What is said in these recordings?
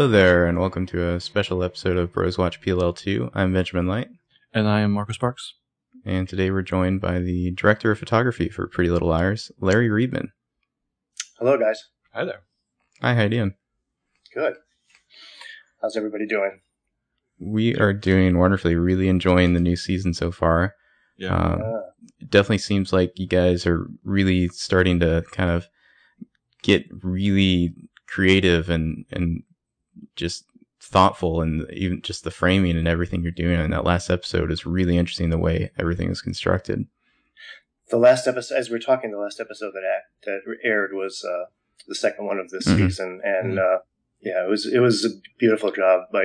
Hello there, and welcome to a special episode of Bros Watch PLL 2. I'm Benjamin Light. And I am Marco Sparks. And today we're joined by the director of photography for Pretty Little Liars, Larry Reibman. Hello, guys. Hi there. Hi, how you doing? Good. How's everybody doing? We are doing wonderfully, really enjoying the new season so far. Yeah. It definitely seems like you guys are really starting to kind of get really creative and just thoughtful, and even just the framing and everything you're doing in that last episode is really interesting, the way everything is constructed. The last episode, as we're talking, the last episode that aired was the second one of this season, and yeah, it was a beautiful job by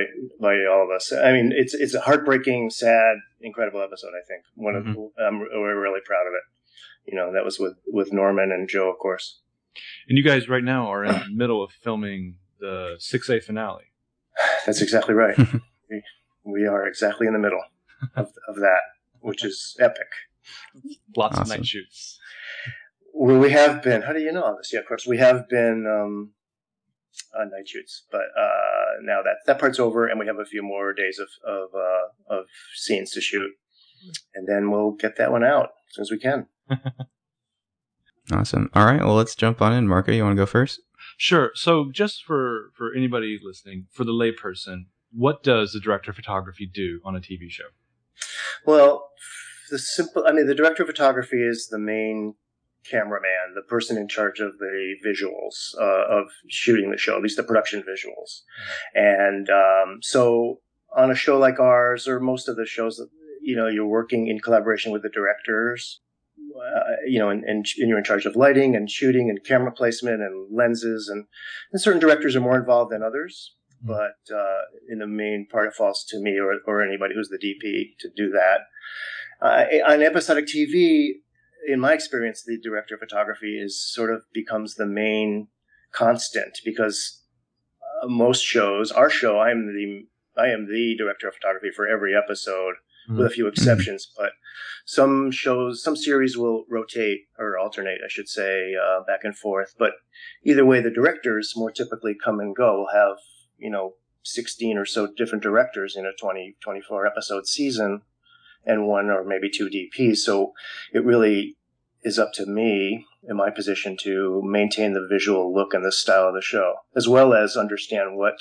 all of us. I mean, it's a heartbreaking, sad, incredible episode. I think we're really proud of it. You know, that was with Norman and Joe, of course. And you guys right now are in the middle of filming the 6A finale. That's exactly right. We are exactly in the middle of that, which is epic. Lots awesome. Of night shoots. Well, we have been. How do you know all this? Yeah, of course, we have been on night shoots, but now that part's over, and we have a few more days of scenes to shoot, and then we'll get that one out as soon as we can. Awesome. All right. Well, let's jump on in. Marco, you want to go first? Sure. So just for anybody listening, for the layperson, what does the director of photography do on a TV show? Well, the director of photography is the main cameraman, the person in charge of the visuals of shooting the show, at least the production visuals. And so on a show like ours, or most of the shows, you know, you're working in collaboration with the directors. You know, and you're in charge of lighting and shooting and camera placement and lenses, and certain directors are more involved than others. But in the main part, it falls to me or anybody who's the DP to do that. On episodic TV, in my experience, the director of photography is sort of becomes the main constant, because most shows, our show, I am the director of photography for every episode, with a few exceptions, but some series will rotate or alternate, I should say, back and forth. But either way, the directors more typically come and go. We'll have, you know, 16 or so different directors in a 20, 24 episode season, and one or maybe two DPs. So it really is up to me in my position to maintain the visual look and the style of the show, as well as understand what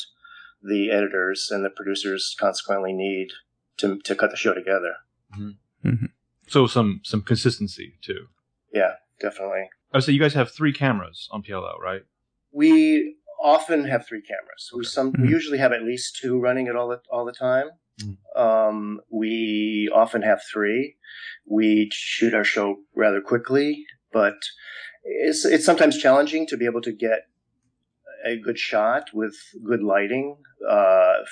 the editors and the producers consequently need to cut the show together. Mm-hmm. Mm-hmm. So some consistency too. Yeah, definitely. Oh, so you guys have three cameras on PLL, right? We often have three cameras. Okay. We usually have at least two running at all the time. Mm-hmm. We often have three. We shoot our show rather quickly, but it's sometimes challenging to be able to get a good shot with good lighting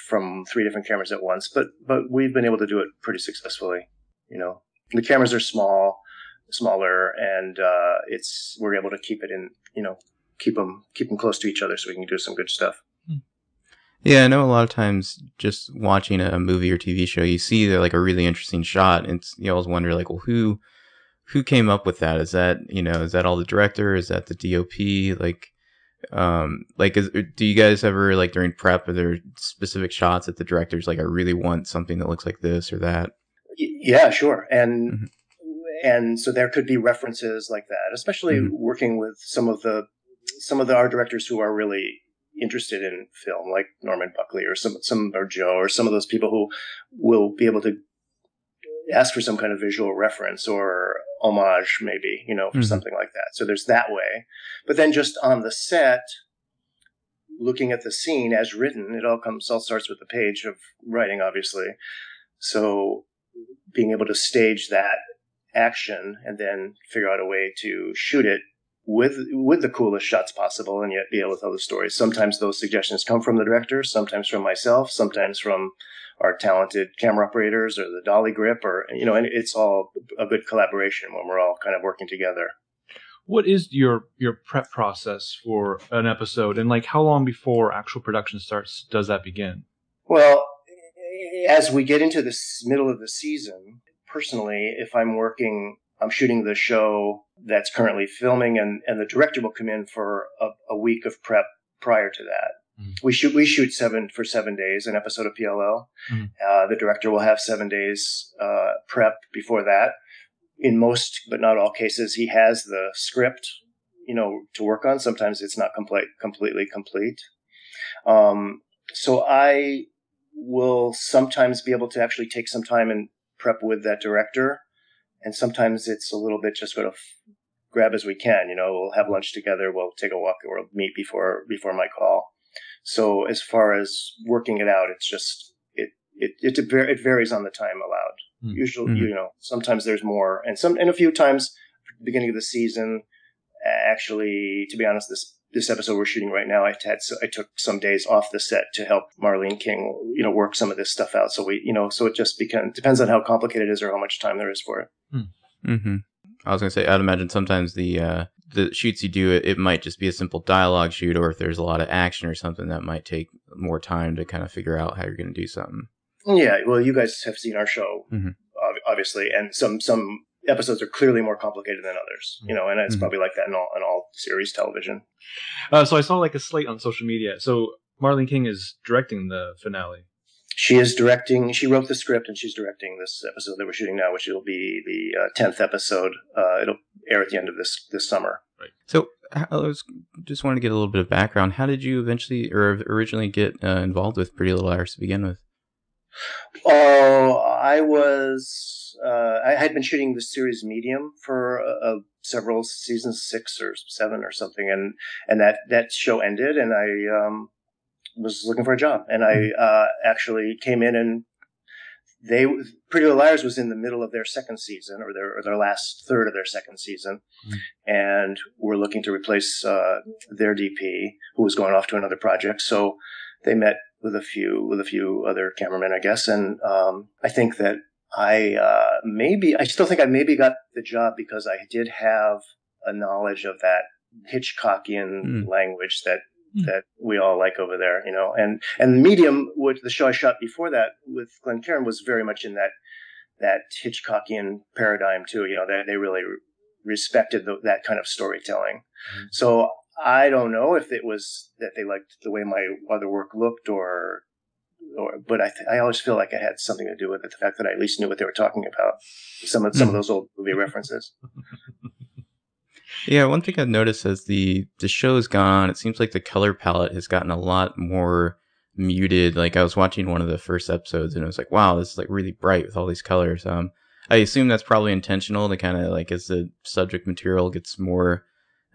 from three different cameras at once, but we've been able to do it pretty successfully. You know, the cameras are smaller, and we're able to keep it in. You know, keep them close to each other so we can do some good stuff. Yeah, I know a lot of times just watching a movie or TV show, you see they're like a really interesting shot, and you always wonder like, well, who came up with that? Is that, you know, is that all the director? Is that the DOP? Do you guys ever, like, during prep, are there specific shots that the director's like, I really want something that looks like this or that? Yeah, sure. And and so there could be references like that, especially working with some of the art directors who are really interested in film, like Norman Buckley or some or Joe, or some of those people who will be able to ask for some kind of visual reference or homage, maybe, you know, for something like that. So there's that way. But then just on the set, looking at the scene as written, it all starts with the page of writing, obviously. So being able to stage that action and then figure out a way to shoot it with the coolest shots possible, and yet be able to tell the story. Sometimes those suggestions come from the director, sometimes from myself, sometimes from our talented camera operators or the dolly grip, or, you know, and it's all a good collaboration when we're all kind of working together. What is your prep process for an episode, and like how long before actual production starts does that begin? Well, as we get into the middle of the season, personally, if I'm shooting the show that's currently filming, and the director will come in for a week of prep prior to that. We shoot 7 for 7 days, an episode of PLL. Mm. The director will have 7 days prep before that. In most, but not all cases, he has the script, to work on. Sometimes it's not completely complete. So I will sometimes be able to actually take some time and prep with that director. And sometimes it's a little bit just sort of grab as we can. We'll have lunch together. We'll take a walk. We'll meet before my call. So as far as working it out, it's just it varies on the time allowed. Mm-hmm. Usually, sometimes there's more, and a few times beginning of the season. Actually, to be honest, this episode we're shooting right now, I took some days off the set to help Marlene King, work some of this stuff out. So we, so it just depends on how complicated it is or how much time there is for it. Mm-hmm. I was gonna say, I'd imagine sometimes the shoots you do, it might just be a simple dialogue shoot, or if there's a lot of action or something, that might take more time to kind of figure out how you're going to do something. Yeah, well, you guys have seen our show, mm-hmm. Obviously, and some episodes are clearly more complicated than others, and it's mm-hmm. probably like that in all series television. So I saw a slate on social media. So Marlene King is directing the finale. She is directing. She wrote the script, and she's directing this episode that we're shooting now, which will be the 10th episode. It'll air at the end of this summer. Right. So I just wanted to get a little bit of background. How did you originally get involved with Pretty Little Liars to begin with? Oh, I had been shooting the series Medium for several seasons, 6 or 7 or something, and that show ended, and I was looking for a job, and I actually came in, and Pretty Little Liars was in the middle of their second season, or their last third of their second season, and were looking to replace their DP, who was going off to another project. So they met with a few other cameramen, I guess, and I think that I still think I maybe got the job because I did have a knowledge of that Hitchcockian language that we all like over there, and Medium, which the show I shot before that with Glenn Caron, was very much in that Hitchcockian paradigm too. They really respected that kind of storytelling. Mm-hmm. So I don't know if it was that they liked the way my other work looked, but I always feel like I had something to do with it. The fact that I at least knew what they were talking about, some of those old movie references. Yeah, one thing I've noticed as the show's gone, it seems like the color palette has gotten a lot more muted. Like, I was watching one of the first episodes, and I was like, wow, this is really bright with all these colors. I assume that's probably intentional to kind of, as the subject material gets more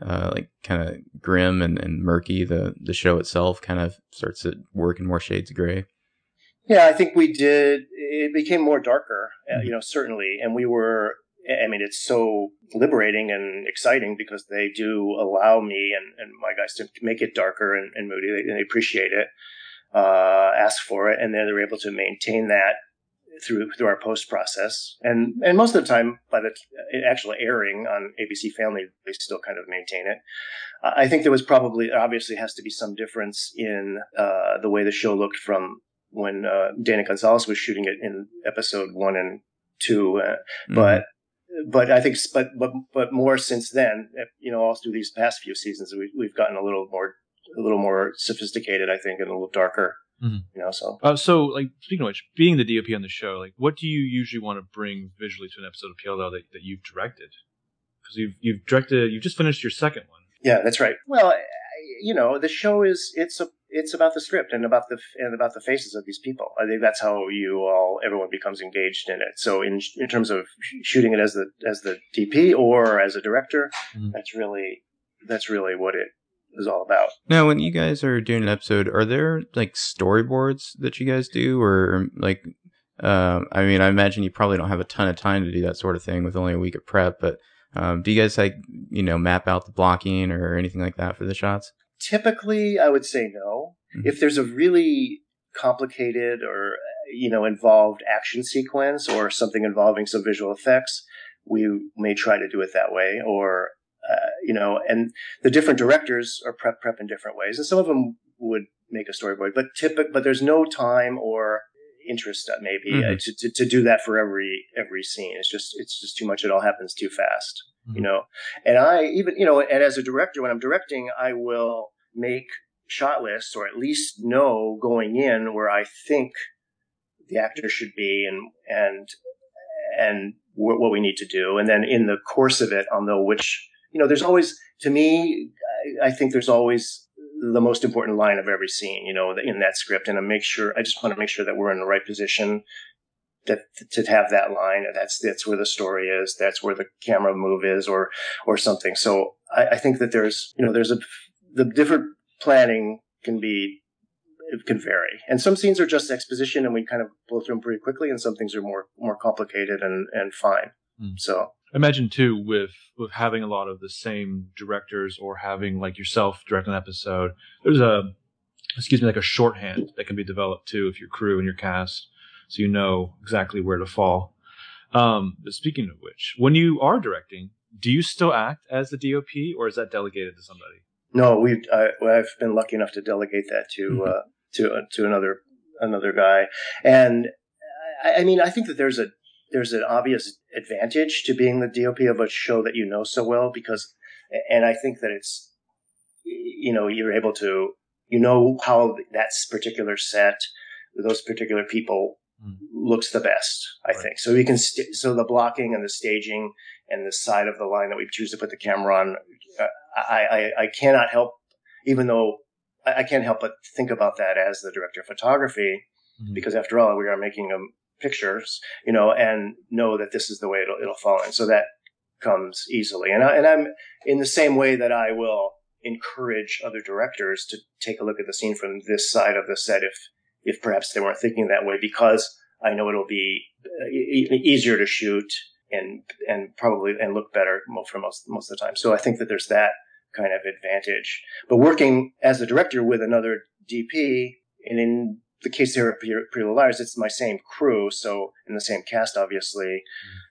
kind of grim and murky, the show itself kind of starts to work in more shades of gray. Yeah, I think we did. It became more darker, certainly, and we were... it's so liberating and exciting because they do allow me and my guys to make it darker and moody. They appreciate it, ask for it, and then they're able to maintain that through our post process. And most of the time, by the actual airing on ABC Family, they still kind of maintain it. I think there was obviously has to be some difference in the way the show looked from when Dana Gonzalez was shooting it in episode 1 and 2, mm-hmm. But I think, but more since then, all through these past few seasons, we've gotten a little more sophisticated, I think, and a little darker, mm-hmm. So. Speaking of which, being the DOP on the show, what do you usually want to bring visually to an episode of PLL that you've directed? Because you've directed, you've just finished your second one. Yeah, that's right. Well, the show it's about the script and about the faces of these people. I think that's how everyone becomes engaged in it. So in terms of shooting it as the DP or as a director, mm-hmm. that's really what it is all about. Now, when you guys are doing an episode, are there storyboards that you guys do, or I imagine you probably don't have a ton of time to do that sort of thing with only a week of prep, but do you guys map out the blocking or anything like that for the shots? Typically, I would say no. Mm-hmm. If there's a really complicated or, involved action sequence or something involving some visual effects, we may try to do it that way. Or, and the different directors are prep in different ways. And some of them would make a storyboard, but there's no time or interest maybe mm-hmm. to do that for every scene. It's just too much. It all happens too fast. And I even, and as a director, when I'm directing, I will make shot lists, or at least know going in where I think the actor should be and what we need to do. And then in the course of it, I'll know which, you know, there's always, to me, I think there's always the most important line of every scene, you know, in that script. And I just want to make sure that we're in the right position that to have that line. That's where the story is. That's where the camera move is or something. So I think that there's, you know, the different planning can vary. And some scenes are just exposition and we kind of blow through them pretty quickly, and some things are more complicated and fine. Mm. So I imagine too with having a lot of the same directors or having like yourself direct an episode, there's a shorthand that can be developed too with your crew and your cast, so you know exactly where to fall. But speaking of which, when you are directing, do you still act as the DOP, or is that delegated to somebody? No, I've been lucky enough to delegate that to another guy, and I mean I think that there's an obvious advantage to being the DOP of a show that you know so well, because, and I think that it's, you know, you're able to, you know, how that particular set, those particular people looks the best, I right. think. So we can, so the blocking and the staging and the side of the line that we choose to put the camera on, I cannot help, even though I can't help but think about that as the director of photography, because after all, we are making pictures, you know, and know that this is the way it'll fall in. So that comes easily. And I'm in the same way that I will encourage other directors to take a look at the scene from this side of the set if perhaps they weren't thinking that way, because I know it'll be easier to shoot and probably look better for most of the time. So I think that there's that kind of advantage. But working as a director with another DP, and in the case here at Pretty Little Liars, it's my same crew, so in the same cast, obviously.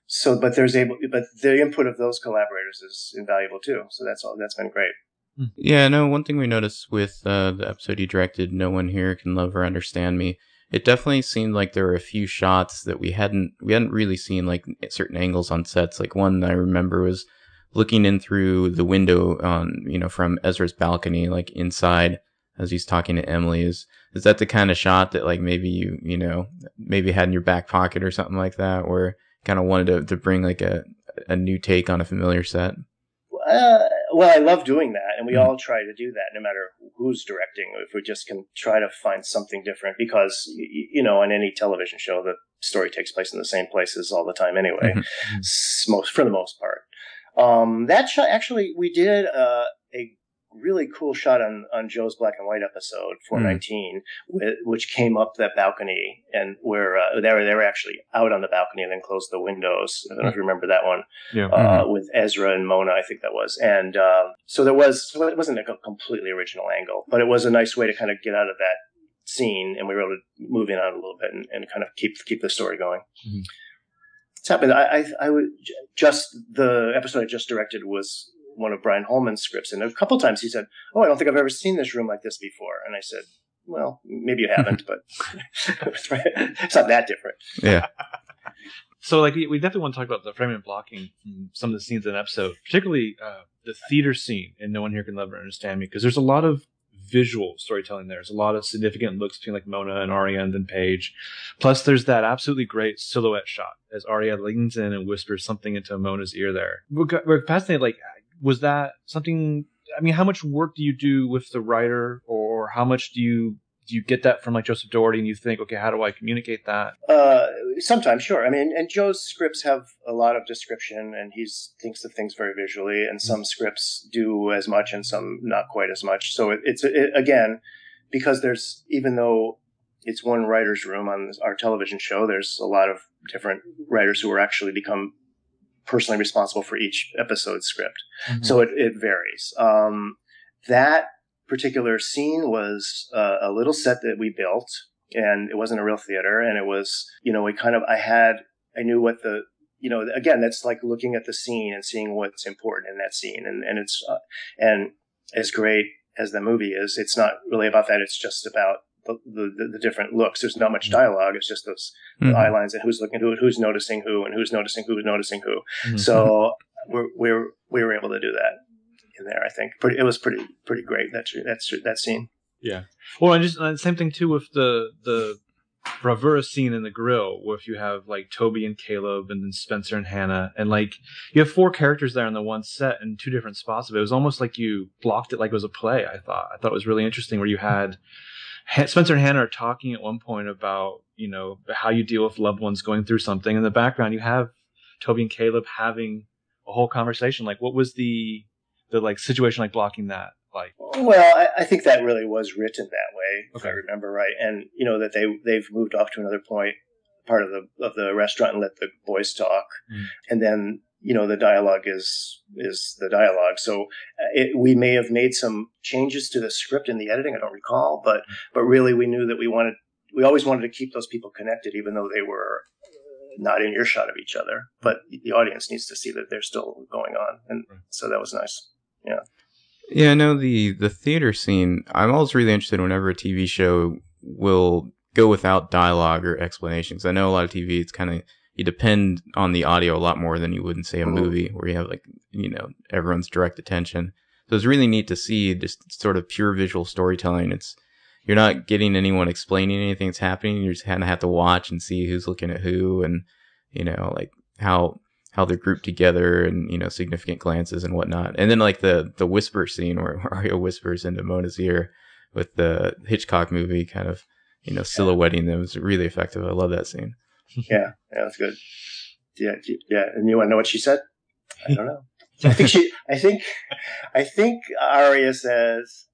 So, but the input of those collaborators is invaluable too. So that's been great. Yeah, no. One thing we noticed with the episode you directed, "No One Here Can Love or Understand Me," it definitely seemed like there were a few shots that we hadn't really seen, like certain angles on sets. Like one I remember was looking in through the window on, you know, from Ezra's balcony, like inside, as he's talking to Emily. Is that the kind of shot that like maybe you had in your back pocket or something like that, or kind of wanted to bring like a new take on a familiar set? Well, I love doing that, and we all try to do that no matter who's directing, if we just can try to find something different, because you know, in any television show the story takes place in the same places all the time anyway, for the most part. That shot, actually, we did a really cool shot on Joe's Black and White episode 419, which came up that balcony, and where they were actually out on the balcony and then closed the windows. I don't know if you remember that one. Yeah. With Ezra and Mona, I think that was. And so it wasn't a completely original angle, but it was a nice way to kind of get out of that scene, and we were able to move in on it a little bit and kind of keep the story going. Mm-hmm. It's happened. I would just, the episode I just directed was one of Brian Holman's scripts, and a couple times he said, "Oh, I don't think I've ever seen this room like this before." And I said, "Well, maybe you haven't, but it's not that different." Yeah. So, like, we definitely want to talk about the framing and blocking from some of the scenes in the episode, particularly the theater scene in "No One Here Can Love or Understand Me," because there's a lot of visual storytelling there. There's a lot of significant looks between like Mona and Aria and then Paige. Plus, there's that absolutely great silhouette shot as Aria leans in and whispers something into Mona's ear. There, we're fascinated, like. Was that something, I mean, how much work do you do with the writer, or how much do you get that from like Joseph Doherty and you think, okay, how do I communicate that? Sometimes, sure. I mean, and Joe's scripts have a lot of description, and he thinks of things very visually, and some scripts do as much and some not quite as much. So it's again, because there's, even though it's one writer's room on our television show, there's a lot of different writers who are actually become personally responsible for each episode script. Mm-hmm. So it varies. That particular scene was a little set that we built, and it wasn't a real theater. And it was, you know, I knew what the, you know, again, that's like looking at the scene and seeing what's important in that scene. And it's, and as great as the movie is, it's not really about that. It's just about the different looks. There's not much dialogue. It's just those eye lines and who's looking, who's noticing who, and who's noticing who. Mm-hmm. So we were able to do that in there. I think it was pretty great that scene. Yeah. Well, and just same thing too with the bravura scene in the grill, where if you have like Toby and Caleb, and then Spencer and Hannah, and like you have four characters there on the one set in two different spots. It was almost like you blocked it like it was a play. I thought it was really interesting where you had Spencer and Hannah are talking at one point about, you know, how you deal with loved ones going through something. In the background, you have Toby and Caleb having a whole conversation. Like, what was the like situation like blocking that? Like, well, I think that really was written that way, okay, if I remember right. And you know that they've moved off to another part of the restaurant and let the boys talk, and then you know the dialogue is the dialogue. So we may have made some changes to the script in the editing. I don't recall, but really we knew that we always wanted to keep those people connected, even though they were not in earshot of each other. But the audience needs to see that they're still going on, and so that was nice. Yeah. Yeah, I know the theater scene, I'm always really interested whenever a TV show will go without dialogue or explanations. I know a lot of TV, it's kind of, you depend on the audio a lot more than you would in, say, a movie where you have, like, you know, everyone's direct attention. So it's really neat to see just sort of pure visual storytelling. It's, you're not getting anyone explaining anything that's happening. You just kind of have to watch and see who's looking at who and, you know, like how they're grouped together and, you know, significant glances and whatnot. And then like the whisper scene where Ario whispers into Mona's ear with the Hitchcock movie kind of, you know, silhouetting them was really effective. I love that scene. Yeah. Yeah. That's good. Yeah. Yeah. And you want to know what she said? I don't know. I think Aria says,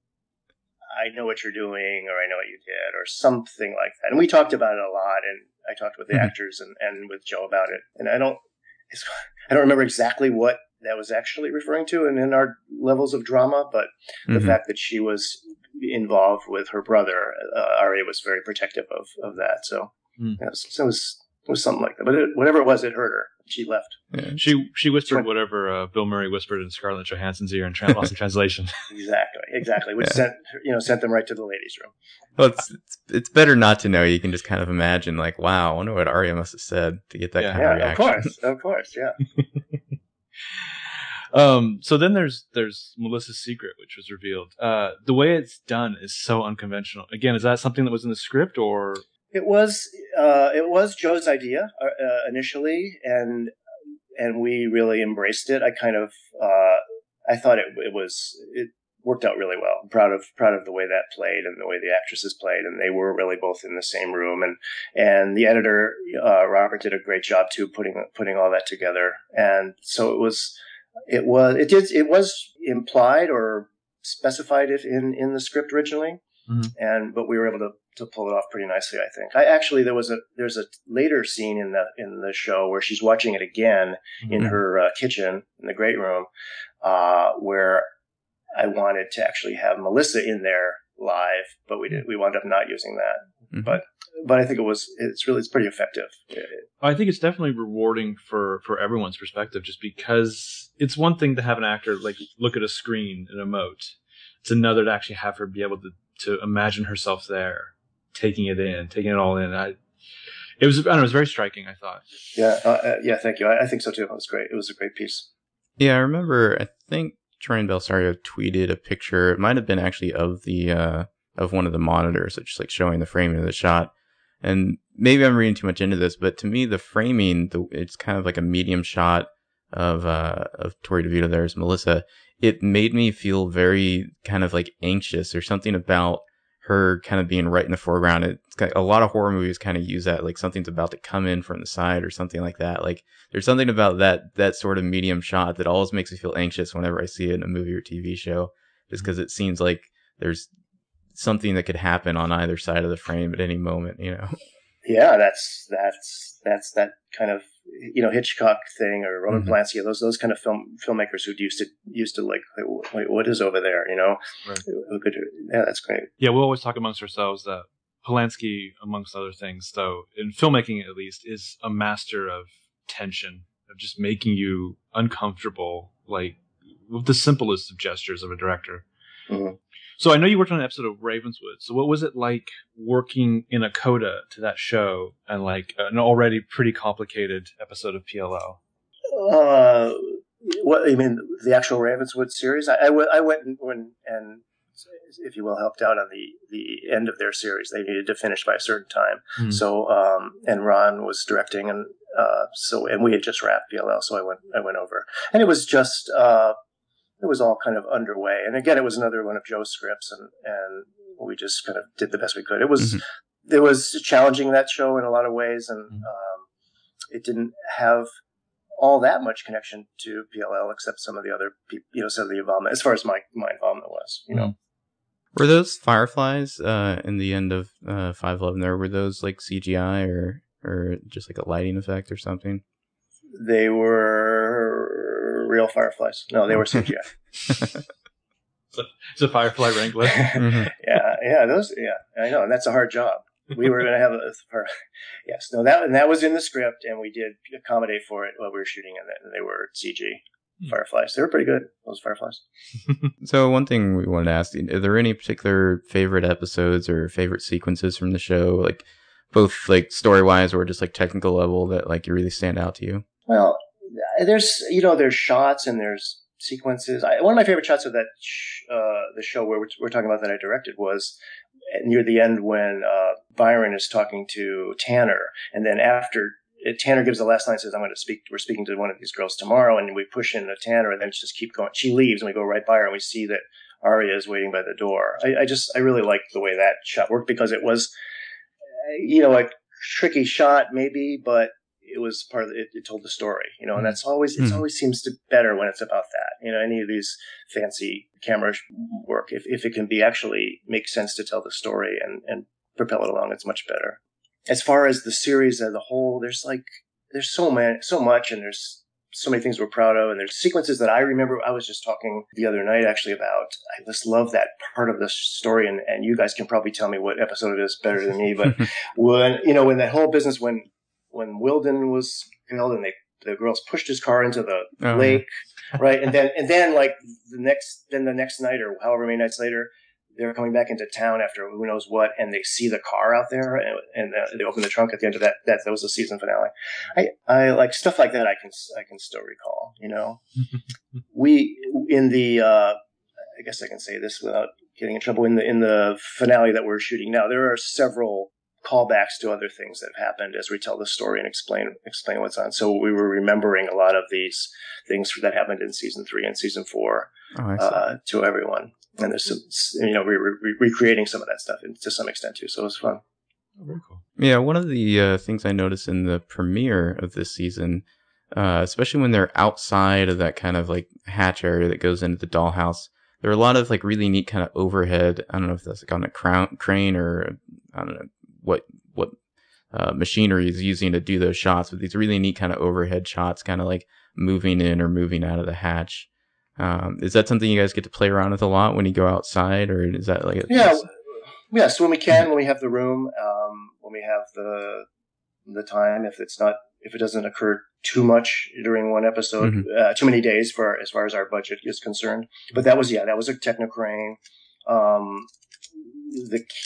I know what you're doing, or I know what you did, or something like that. And we talked about it a lot, and I talked with the actors and with Joe about it. And I don't remember exactly what that was actually referring to and in our levels of drama, but the fact that she was involved with her brother, Aria was very protective of that. So it was something like that. But whatever it was, it hurt her. She left. Yeah. She whispered whatever Bill Murray whispered in Scarlett Johansson's ear in Lost in Translation. Exactly. Which sent them right to the ladies' room. Well, it's better not to know. You can just kind of imagine, like, wow, I wonder what Aria must have said to get that kind of reaction. Of course, yeah. So then there's Melissa's secret, which was revealed. The way it's done is so unconventional. Again, is that something that was in the script or? It was Joe's idea initially, and we really embraced it. I kind of I thought it worked out really well. I'm proud of the way that played and the way the actresses played, and they were really both in the same room. And the editor Robert did a great job too putting all that together. And so it was implied or specified in the script originally. Mm-hmm. But we were able to pull it off pretty nicely, I think. There's a later scene in the show where she's watching it again in her kitchen in the great room, where I wanted to actually have Melissa in there live, but we wound up not using that. Mm-hmm. But I think it's pretty effective. I think it's definitely rewarding for everyone's perspective, just because it's one thing to have an actor like look at a screen and emote. It's another to actually have her be able to imagine herself there, taking it all in. It was very striking, I thought. Yeah. Yeah. Thank you. I think so too. It was great. It was a great piece. Yeah. I remember, I think Troyan Belsario tweeted a picture. It might've been actually of the, of one of the monitors, just like showing the framing of the shot. And maybe I'm reading too much into this, but to me, the framing, it's kind of like a medium shot of Tori DeVito. There's Melissa. It made me feel very kind of like anxious or something about her kind of being right in the foreground. It's got, a lot of horror movies kind of use that, like something's about to come in from the side or something like that. Like there's something about that sort of medium shot that always makes me feel anxious whenever I see it in a movie or TV show, just because it seems like there's something that could happen on either side of the frame at any moment, you know? Yeah, that's that kind of, you know, Hitchcock thing or Roman Polanski, those kind of filmmakers who used to like, wait, what is over there? You know, right. Yeah, that's great. Yeah, we always talk amongst ourselves that Polanski, amongst other things, though, in filmmaking at least, is a master of tension, of just making you uncomfortable, like with the simplest of gestures of a director. Mm-hmm. So I know you worked on an episode of Ravenswood. So what was it like working in a coda to that show and like an already pretty complicated episode of PLL? What you mean, the actual Ravenswood series? I went and if you will, helped out on the end of their series. They needed to finish by a certain time. Mm-hmm. So, and Ron was directing, and so we had just wrapped PLL, so I went over, and it was just it was all kind of underway. And again, it was another one of Joe's scripts, and we just kind of did the best we could. It was mm-hmm. it was challenging, that show, in a lot of ways, and mm-hmm. It didn't have all that much connection to PLL, except some of the other people, you know, some of the involvement, as far as my involvement was, you know. Mm. Were those fireflies in the end of 511 there, were those like CGI or just like a lighting effect or something? They were real fireflies. No, they were CGI. It's a firefly wrangler. Mm-hmm. Yeah, those, yeah, I know. And that's a hard job. We were going to have yes, no, that was in the script, and we did accommodate for it while we were shooting, and they were CG fireflies. They were pretty good, those fireflies. So one thing we wanted to ask, are there any particular favorite episodes or favorite sequences from the show, like both like story-wise or just like technical level, that like you really stand out to you? Well, there's shots and there's sequences. One of my favorite shots of that the show where we're talking about that I directed was near the end when Byron is talking to Tanner, and then after Tanner gives the last line, says, we're speaking to one of these girls tomorrow, and we push into Tanner, and then it's just keep going. She leaves, and we go right by her, and we see that Aria is waiting by the door. I really liked the way that shot worked, because it was, you know, a tricky shot maybe, but it was part of it told the story, you know, and that's always, it always seems to better when it's about that, you know, any of these fancy camera work, if it can be actually make sense to tell the story and propel it along, it's much better. As far as the series as a whole, there's so much, and there's so many things we're proud of. And there's sequences that I remember. I was just talking the other night actually about, I just love that part of the story. And you guys can probably tell me what episode it is better than me, but when that whole business, when Wilden was killed and the girls pushed his car into the lake, right? And then like the next night or however many nights later, they're coming back into town after who knows what, and they see the car out there, and they open the trunk at the end of that. That was the season finale. I like stuff like that. I can still recall, you know. We in the I guess I can say this without getting in trouble. In the finale that we're shooting now, there are several callbacks to other things that have happened as we tell the story and explain what's on. So we were remembering a lot of these things that happened in season 3 and season 4 to everyone. And there's some, we're recreating some of that stuff to some extent too. So it was fun. Oh, very cool. Yeah. One of the things I noticed in the premiere of this season, especially when they're outside of that kind of like hatch area that goes into the dollhouse, there are a lot of like really neat kind of overhead. I don't know if that's like on a crane or I don't know what machinery is using to do those shots, but these really neat kind of overhead shots, kind of like moving in or moving out of the hatch. Is that something you guys get to play around with a lot when you go outside, or is that like... Yeah, so when we can, when we have the room, when we have the time, if it doesn't occur too much during one episode, too many days as far as our budget is concerned. But that was a Technocrane.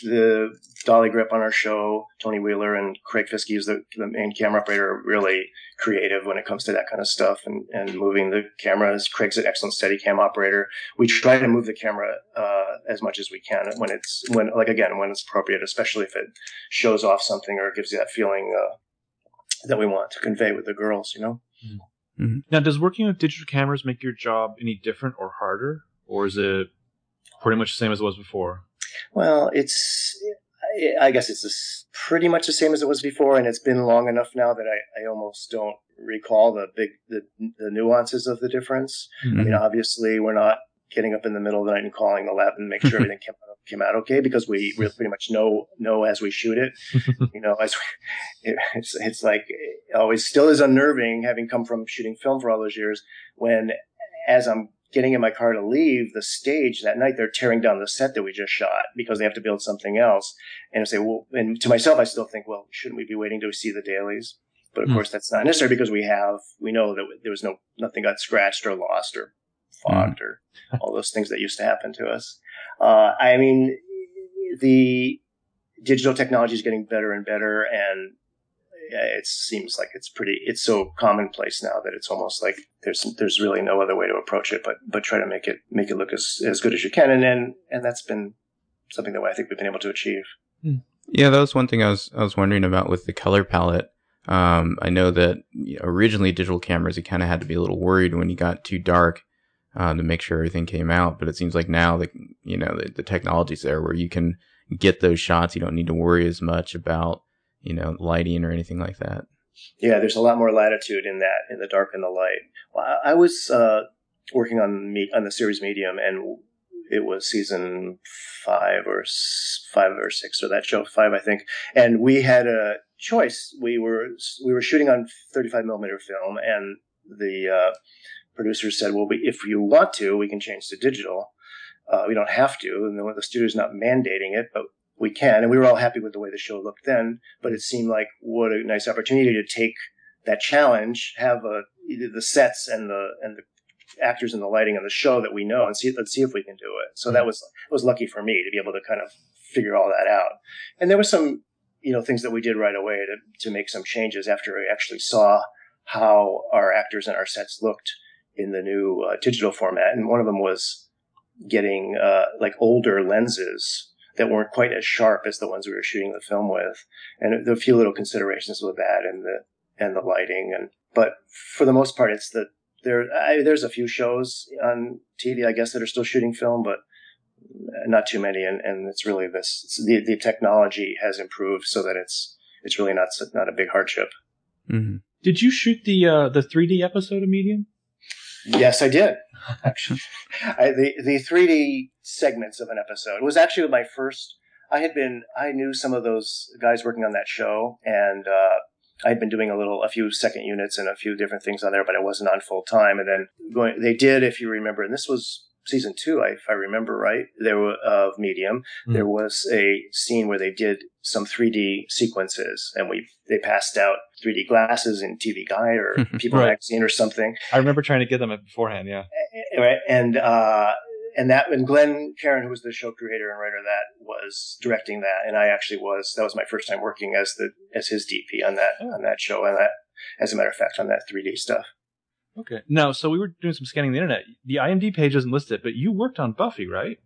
The dolly grip on our show, Tony Wheeler and Craig Fiske, is the main camera operator, are really creative when it comes to that kind of stuff and moving the cameras. Craig's an excellent Steadicam operator. We try to move the camera as much as we can when it's appropriate, especially if it shows off something or gives you that feeling that we want to convey with the girls, you know? Mm-hmm. Now, does working with digital cameras make your job any different or harder, or is it pretty much the same as it was before? Well, I guess it's pretty much the same as it was before, and it's been long enough now that I almost don't recall the nuances of the difference. Mm-hmm. I mean, obviously, we're not getting up in the middle of the night and calling the lab and make sure everything came out okay, because we really pretty much know as we shoot it. You know, it's like it always still is unnerving, having come from shooting film for all those years, when as I'm getting in my car to leave the stage that night, they're tearing down the set that we just shot because they have to build something else. And I say, well, and to myself, I still think, well, shouldn't we be waiting till we see the dailies? But of course, that's not necessary, because we know that there was nothing got scratched or lost or fogged or all those things that used to happen to us. I mean, the digital technology is getting better and better, and it seems like it's so commonplace now that it's almost like there's really no other way to approach it, but try to make it look as good as you can. And that's been something that I think we've been able to achieve. Yeah. That was one thing I was wondering about with the color palette. I know that originally digital cameras, you kind of had to be a little worried when you got too dark, to make sure everything came out. But it seems like now that, the technology's there where you can get those shots. You don't need to worry as much about, lighting or anything like that. Yeah. There's a lot more latitude in that, in the dark and the light. Well, I was, working on the series Medium, and it was season five or six, or that show five, I think. And we had a choice. We were shooting on 35 millimeter film, and the producer said, "Well, if you want to, we can change to digital. We don't have to, and the studio's not mandating it, but we can." And we were all happy with the way the show looked then. But it seemed like what a nice opportunity to take that challenge, have either the sets and the actors and the lighting on the show that we know, and let's see if we can do it. So it was lucky for me to be able to kind of figure all that out. And there was some, things that we did right away to make some changes after I actually saw how our actors and our sets looked in the new digital format. And one of them was getting older lenses that weren't quite as sharp as the ones we were shooting the film with. And there were a few little considerations with that and the lighting. But for the most part, it's there's a few shows on TV, I guess, that are still shooting film, but not too many. And it's really the technology has improved so that it's really not a big hardship. Mm-hmm. Did you shoot the 3D episode of Medium? Yes, I did. Actually, the 3D segments of an episode was actually my first. I knew some of those guys working on that show, and I'd been doing a few second units and a few different things on there, but I wasn't on full time. And then they did, if you remember, and this was season 2, if I remember right, of Medium. Mm-hmm. There was a scene where they did some 3D sequences, and they passed out 3D glasses in TV Guide or People Magazine or something. I remember trying to get them beforehand. Yeah. Right. And Glenn Caron, who was the show creator and writer of that, was directing that, and that was my first time working as his DP on that on that show, and that, as a matter of fact, on that 3D stuff. Okay. Now, so we were doing some scanning the internet. The IMDb page doesn't list it, but you worked on Buffy, right?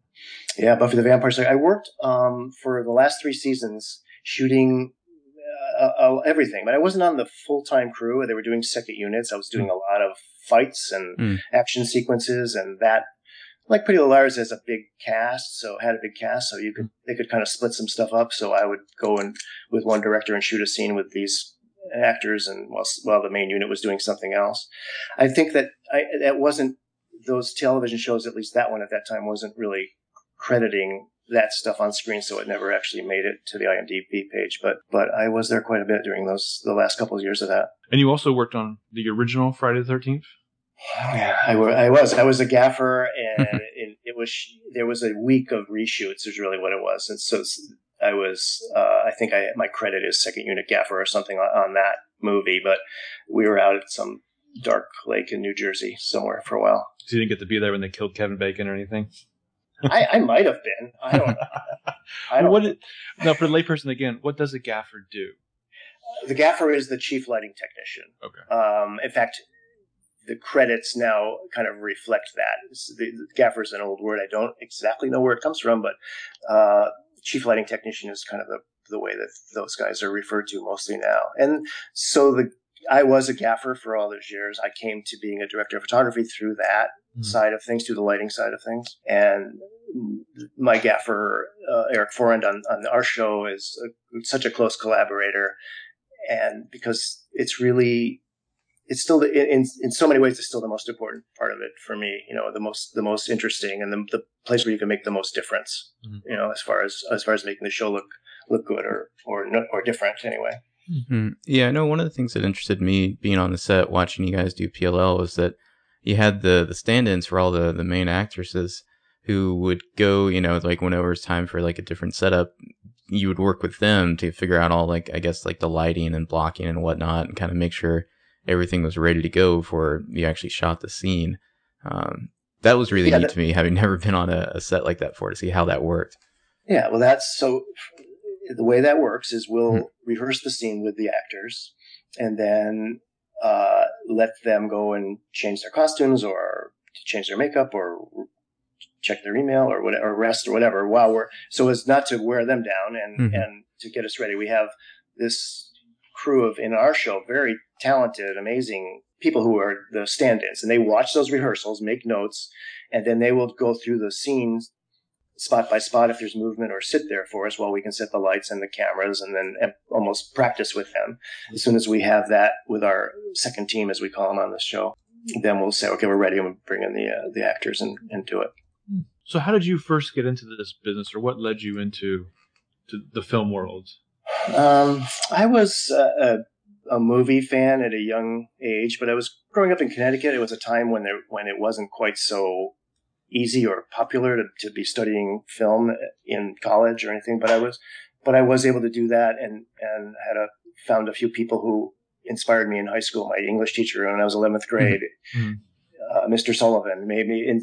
Yeah, Buffy the Vampire Slayer. I worked for the last 3 seasons shooting everything, but I wasn't on the full-time crew. They were doing second units. I was doing a lot of fights and action sequences, and that. Like Pretty Little Liars has a big cast, so they could kind of split some stuff up. So I would go in with one director and shoot a scene with these actors, and while the main unit was doing something else. I think that that wasn't those television shows, at least that one at that time, wasn't really crediting that stuff on screen, so it never actually made it to the IMDb page. But I was there quite a bit during the last couple of years of that. And you also worked on the original Friday the 13th. Yeah, I was a gaffer, and there was a week of reshoots is really what it was. And so I was, I think my credit is second unit gaffer or something on that movie, but we were out at some dark lake in New Jersey somewhere for a while. So you didn't get to be there when they killed Kevin Bacon or anything? I might have been. I don't know. Now, for the layperson again, what does a gaffer do? The gaffer is the chief lighting technician. Okay. In fact, the credits now kind of reflect that. The gaffer is an old word. I don't exactly know where it comes from, but chief lighting technician is kind of the way that those guys are referred to mostly now. And so I was a gaffer for all those years. I came to being a director of photography through that side of things, through the lighting side of things. And my gaffer, Eric Forend, on our show is such a close collaborator. And because it's really... it's still in so many ways, it's still the most important part of it for me. The most interesting, and the place where you can make the most difference. Mm-hmm. As far as making the show look good or different anyway. Mm-hmm. Yeah, I know one of the things that interested me being on the set watching you guys do PLL was that you had the stand-ins for all the main actresses who would go. Whenever it's time for a different setup, you would work with them to figure out all the lighting and blocking and whatnot, and kind of make sure everything was ready to go before you actually shot the scene. That was really neat to me, having never been on a set like that before, to see how that worked. Yeah, well, that's so the way that works is we'll rehearse the scene with the actors and then let them go and change their costumes or change their makeup or check their email or whatever, or rest or whatever while we're, so as not to wear them down and, and to get us ready. We have this crew of, in our show, very talented, amazing people who are the stand-ins, and they watch those rehearsals, make notes, and then they will go through the scenes spot by spot if there's movement, or sit there for us while we can set the lights and the cameras and then almost practice with them. As soon as we have that with our second team, as we call them on this show, then we'll say, okay, we're ready, and we'll bring in the actors and do it. So how did you first get into this business, or what led you into the film world? I was a movie fan at a young age, but I was growing up in Connecticut. It was a time when it wasn't quite so easy or popular to be studying film in college or anything. But I was able to do that, and found a few people who inspired me in high school. My English teacher when I was 11th grade, Mr. Sullivan, made me, and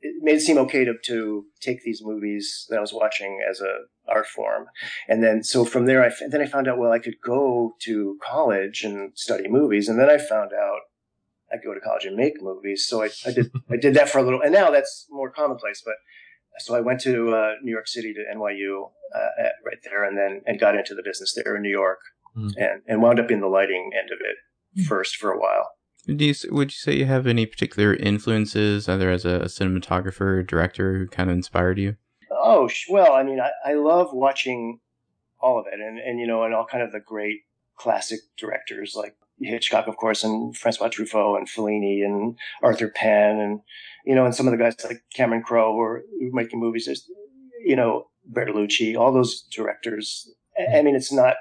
it made it seem okay to take these movies that I was watching as a art form. And then, so from there, I found out, well, I could go to college and study movies. And then I found out I could go to college and make movies. So I did that for a little, and now that's more commonplace. But so I went to New York City, to NYU, right there. And then, got into the business there in New York and wound up in the lighting end of it first for a while. Would you say you have any particular influences, either as a cinematographer or director, who kind of inspired you? Oh, well, I mean, I love watching all of it, and all kind of the great classic directors like Hitchcock, of course, and Francois Truffaut and Fellini and Arthur Penn, and some of the guys like Cameron Crowe who are making movies, Bertolucci, all those directors. I mean, it's not...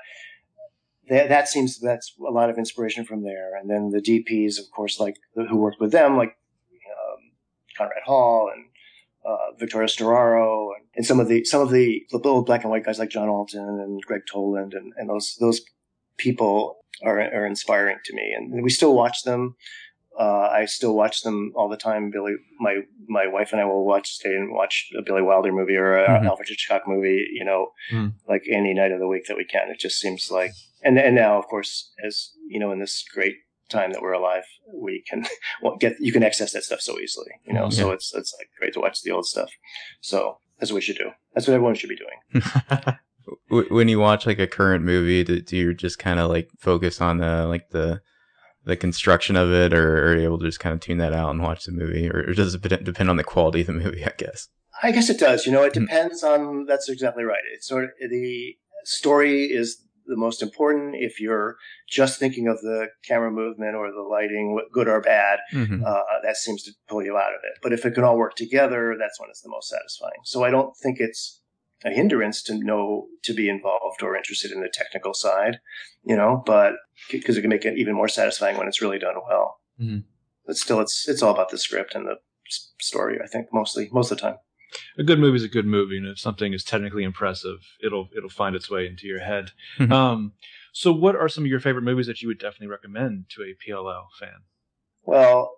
That's a lot of inspiration from there. And then the DPs, of course, like who worked with them, like Conrad Hall and Vittorio Storaro, and some of the little black and white guys like John Alton and Greg Toland, and those people are inspiring to me. And we still watch them. I still watch them all the time. My wife and I will stay and watch a Billy Wilder movie or an Alfred Hitchcock movie, like any night of the week that we can. It just seems like, and now, of course, as you know, in this great time that we're alive, we can you can access that stuff so easily, so it's like great to watch the old stuff. So that's what we should do. That's what everyone should be doing. When you watch like a current movie, do you just kind of like focus on the construction of it, or are you able to just kind of tune that out and watch the movie, or does it depend on the quality of the movie? I guess it does. It depends on. That's exactly right. It's sort of, the story is the most important. If you're just thinking of the camera movement or the lighting, good or bad, that seems to pull you out of it. But if it can all work together, that's when it's the most satisfying. So I don't think it's a hindrance to be involved or interested in the technical side, but because it can make it even more satisfying when it's really done well. But still, it's all about the script and the story, I think, most of the time. A good movie is a good movie, and if something is technically impressive, it'll find its way into your head. So what are some of your favorite movies that you would definitely recommend to a PLL fan? Well,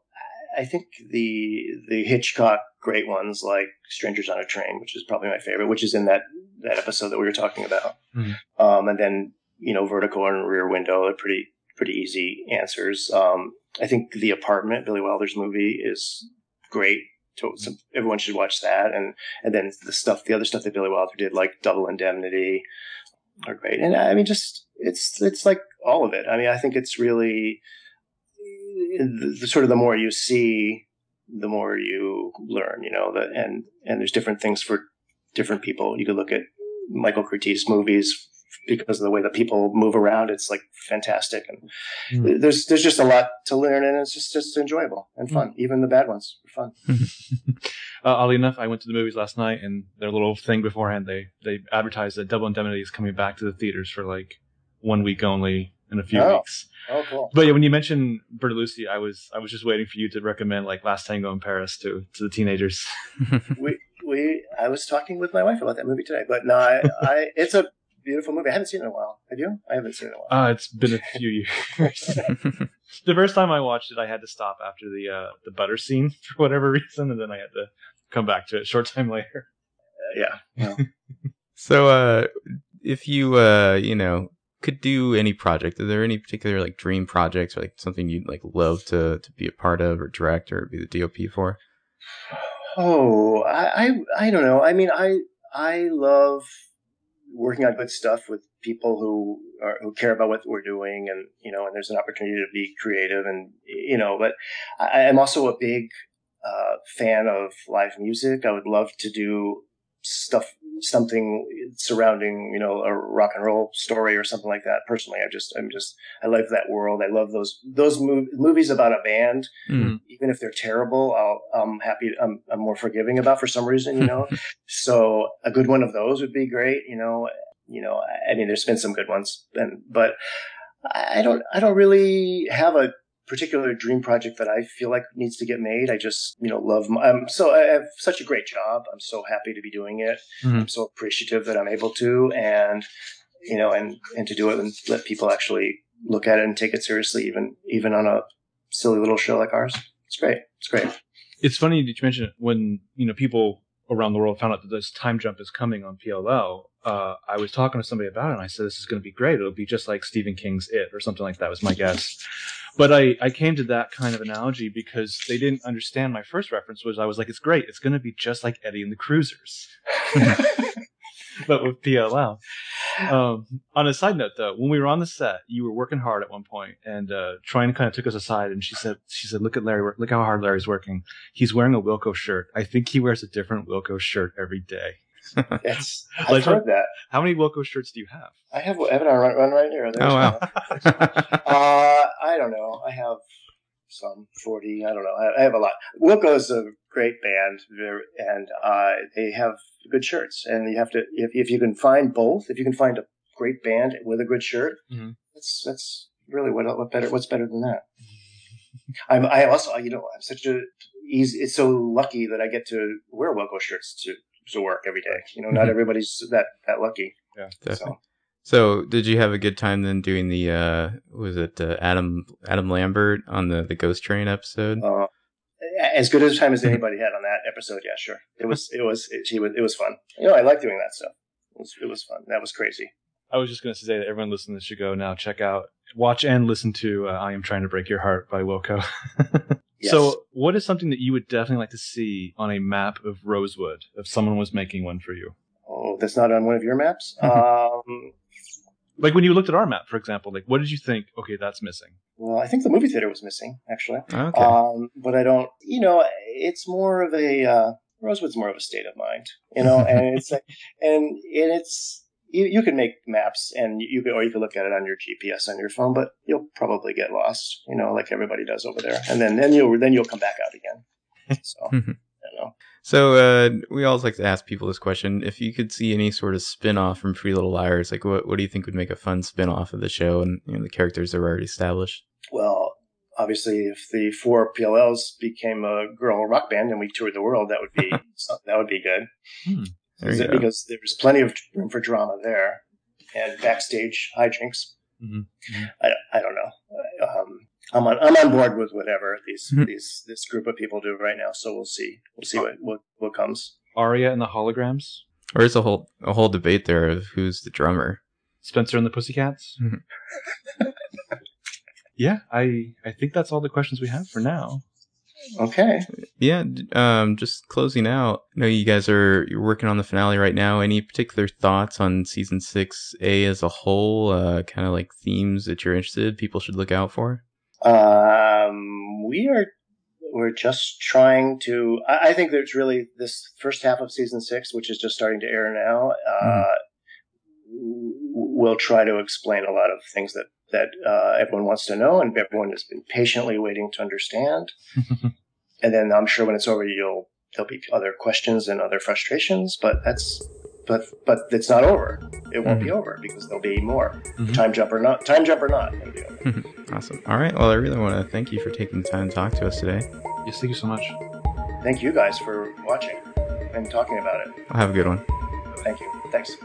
I think the Hitchcock great ones like Strangers on a Train, which is probably my favorite, which is in that episode that we were talking about. And then, Vertigo and Rear Window are pretty easy answers. I think The Apartment, Billy Wilder's movie, is great. Everyone should watch that. And then the other stuff that Billy Wilder did, like Double Indemnity, are great. And I mean, just it's like all of it. I mean, I think it's really... the more you see, the more you learn, and there's different things for different people. You could look at Michael Curtiz movies because of the way that people move around. It's like fantastic. And there's just a lot to learn, and it's just enjoyable and fun. Even the bad ones are fun. Oddly enough, I went to the movies last night, and their little thing beforehand, they advertised that Double Indemnity is coming back to the theaters for like 1 week only in a few weeks. Oh, cool. But yeah, when you mentioned Bertolucci, I was just waiting for you to recommend like Last Tango in Paris to the teenagers. I was talking with my wife about that movie today, but no, it's a beautiful movie. I haven't seen it in a while. Have you? I haven't seen it in a while. It's been a few years. The first time I watched it, I had to stop after the butter scene for whatever reason, and then I had to come back to it a short time later. Yeah. No. So, if you, you know, could do any project, are there any particular like dream projects or like something you'd like love to be a part of or direct or be the DOP for? Oh, I don't know. I mean, I love working on good stuff with people who care about what we're doing, and you know, and there's an opportunity to be creative, and you know, but I'm also a big fan of live music. I would love to do something surrounding, you know, a rock and roll story or something like that. Personally, I like that world. I love those movies about a band, even if they're terrible. I'm more forgiving about for some reason, you know. So a good one of those would be great, you know. You know, I mean, there's been some good ones, but I don't really have a particular dream project that I feel like needs to get made. I just, you know, I have such a great job. I'm so happy to be doing it. Mm-hmm. I'm so appreciative that I'm able to, and, you know, and to do it and let people actually look at it and take it seriously, even on a silly little show like ours. It's great. It's great. It's funny that you mentioned when, you know, people around the world found out that this time jump is coming on PLL. I was talking to somebody about it, and I said, this is going to be great. It'll be just like Stephen King's It or something like that was my guess. But I came to that kind of analogy because they didn't understand my first reference, was I was like, it's great. It's going to be just like Eddie and the Cruisers, but with PLL. On a side note, though, when we were on the set, you were working hard at one point, and Trine kind of took us aside, and she said, look at Larry. Look how hard Larry's working. He's wearing a Wilco shirt. I think he wears a different Wilco shirt every day. Yes, I've heard that. How many Wilco shirts do you have? I have one right here. Oh, wow. I don't know. I have some 40. I don't know. I have a lot. Wilco is a great band, and they have good shirts. And you have to, if you can find both, if you can find a great band with a good shirt, mm-hmm. that's really what's better than that. I also, you know, I'm such a easy. It's so lucky that I get to wear Wilco shirts to work every day, you know. Not mm-hmm. everybody's that lucky. Yeah, definitely. So did you have a good time then doing the was it Adam Lambert on the Ghost Train episode? As good a time as anybody had on that episode. Yeah, sure. It was fun, you know. I like doing that stuff. It was fun. That was crazy. I was just going to say that everyone listening should go now check out, watch and listen to I Am Trying to Break Your Heart by Wilco. Yes. So what is something that you would definitely like to see on a map of Rosewood if someone was making one for you? Oh, that's not on one of your maps? Like when you looked at our map, for example, like what did you think? Okay, that's missing. Well, I think the movie theater was missing, actually. Okay. But I don't, you know, it's more of a, Rosewood's more of a state of mind, you know, and it's like, and it's, you can make maps and you can look at it on your GPS on your phone, but you'll probably get lost, you know, like everybody does over there. And then you'll come back out again. So, you know. So, we always like to ask people this question. If you could see any sort of spin-off from Pretty Little Liars, like what do you think would make a fun spin-off of the show and, you know, the characters that were already established? Well, obviously, if the four PLLs became a girl rock band and we toured the world, that would be good. Hmm. Because there's plenty of room for drama there, and backstage hijinks. Mm-hmm. Mm-hmm. I don't know. I'm on board with whatever this group of people do right now. So we'll see what comes. Aria and the Holograms, or it's a whole debate there of who's the drummer. Spencer and the Pussycats. Mm-hmm. Yeah, I think that's all the questions we have for now. Okay. Yeah. Just closing out. I know you guys you're working on the finale right now. Any particular thoughts on season 6A as a whole? Kind of like themes that you're interested, people should look out for. We're just trying to. I think there's really this first half of season 6, which is just starting to air now. We'll try to explain a lot of things that everyone wants to know, and everyone has been patiently waiting to understand. And then I'm sure when it's over, there'll be other questions and other frustrations. But it's not over. It won't be over because there'll be more. Mm-hmm. Time jump or not. Awesome. All right. Well, I really want to thank you for taking the time to talk to us today. Yes, thank you so much. Thank you guys for watching and talking about it. Have a good one. Thank you. Thanks.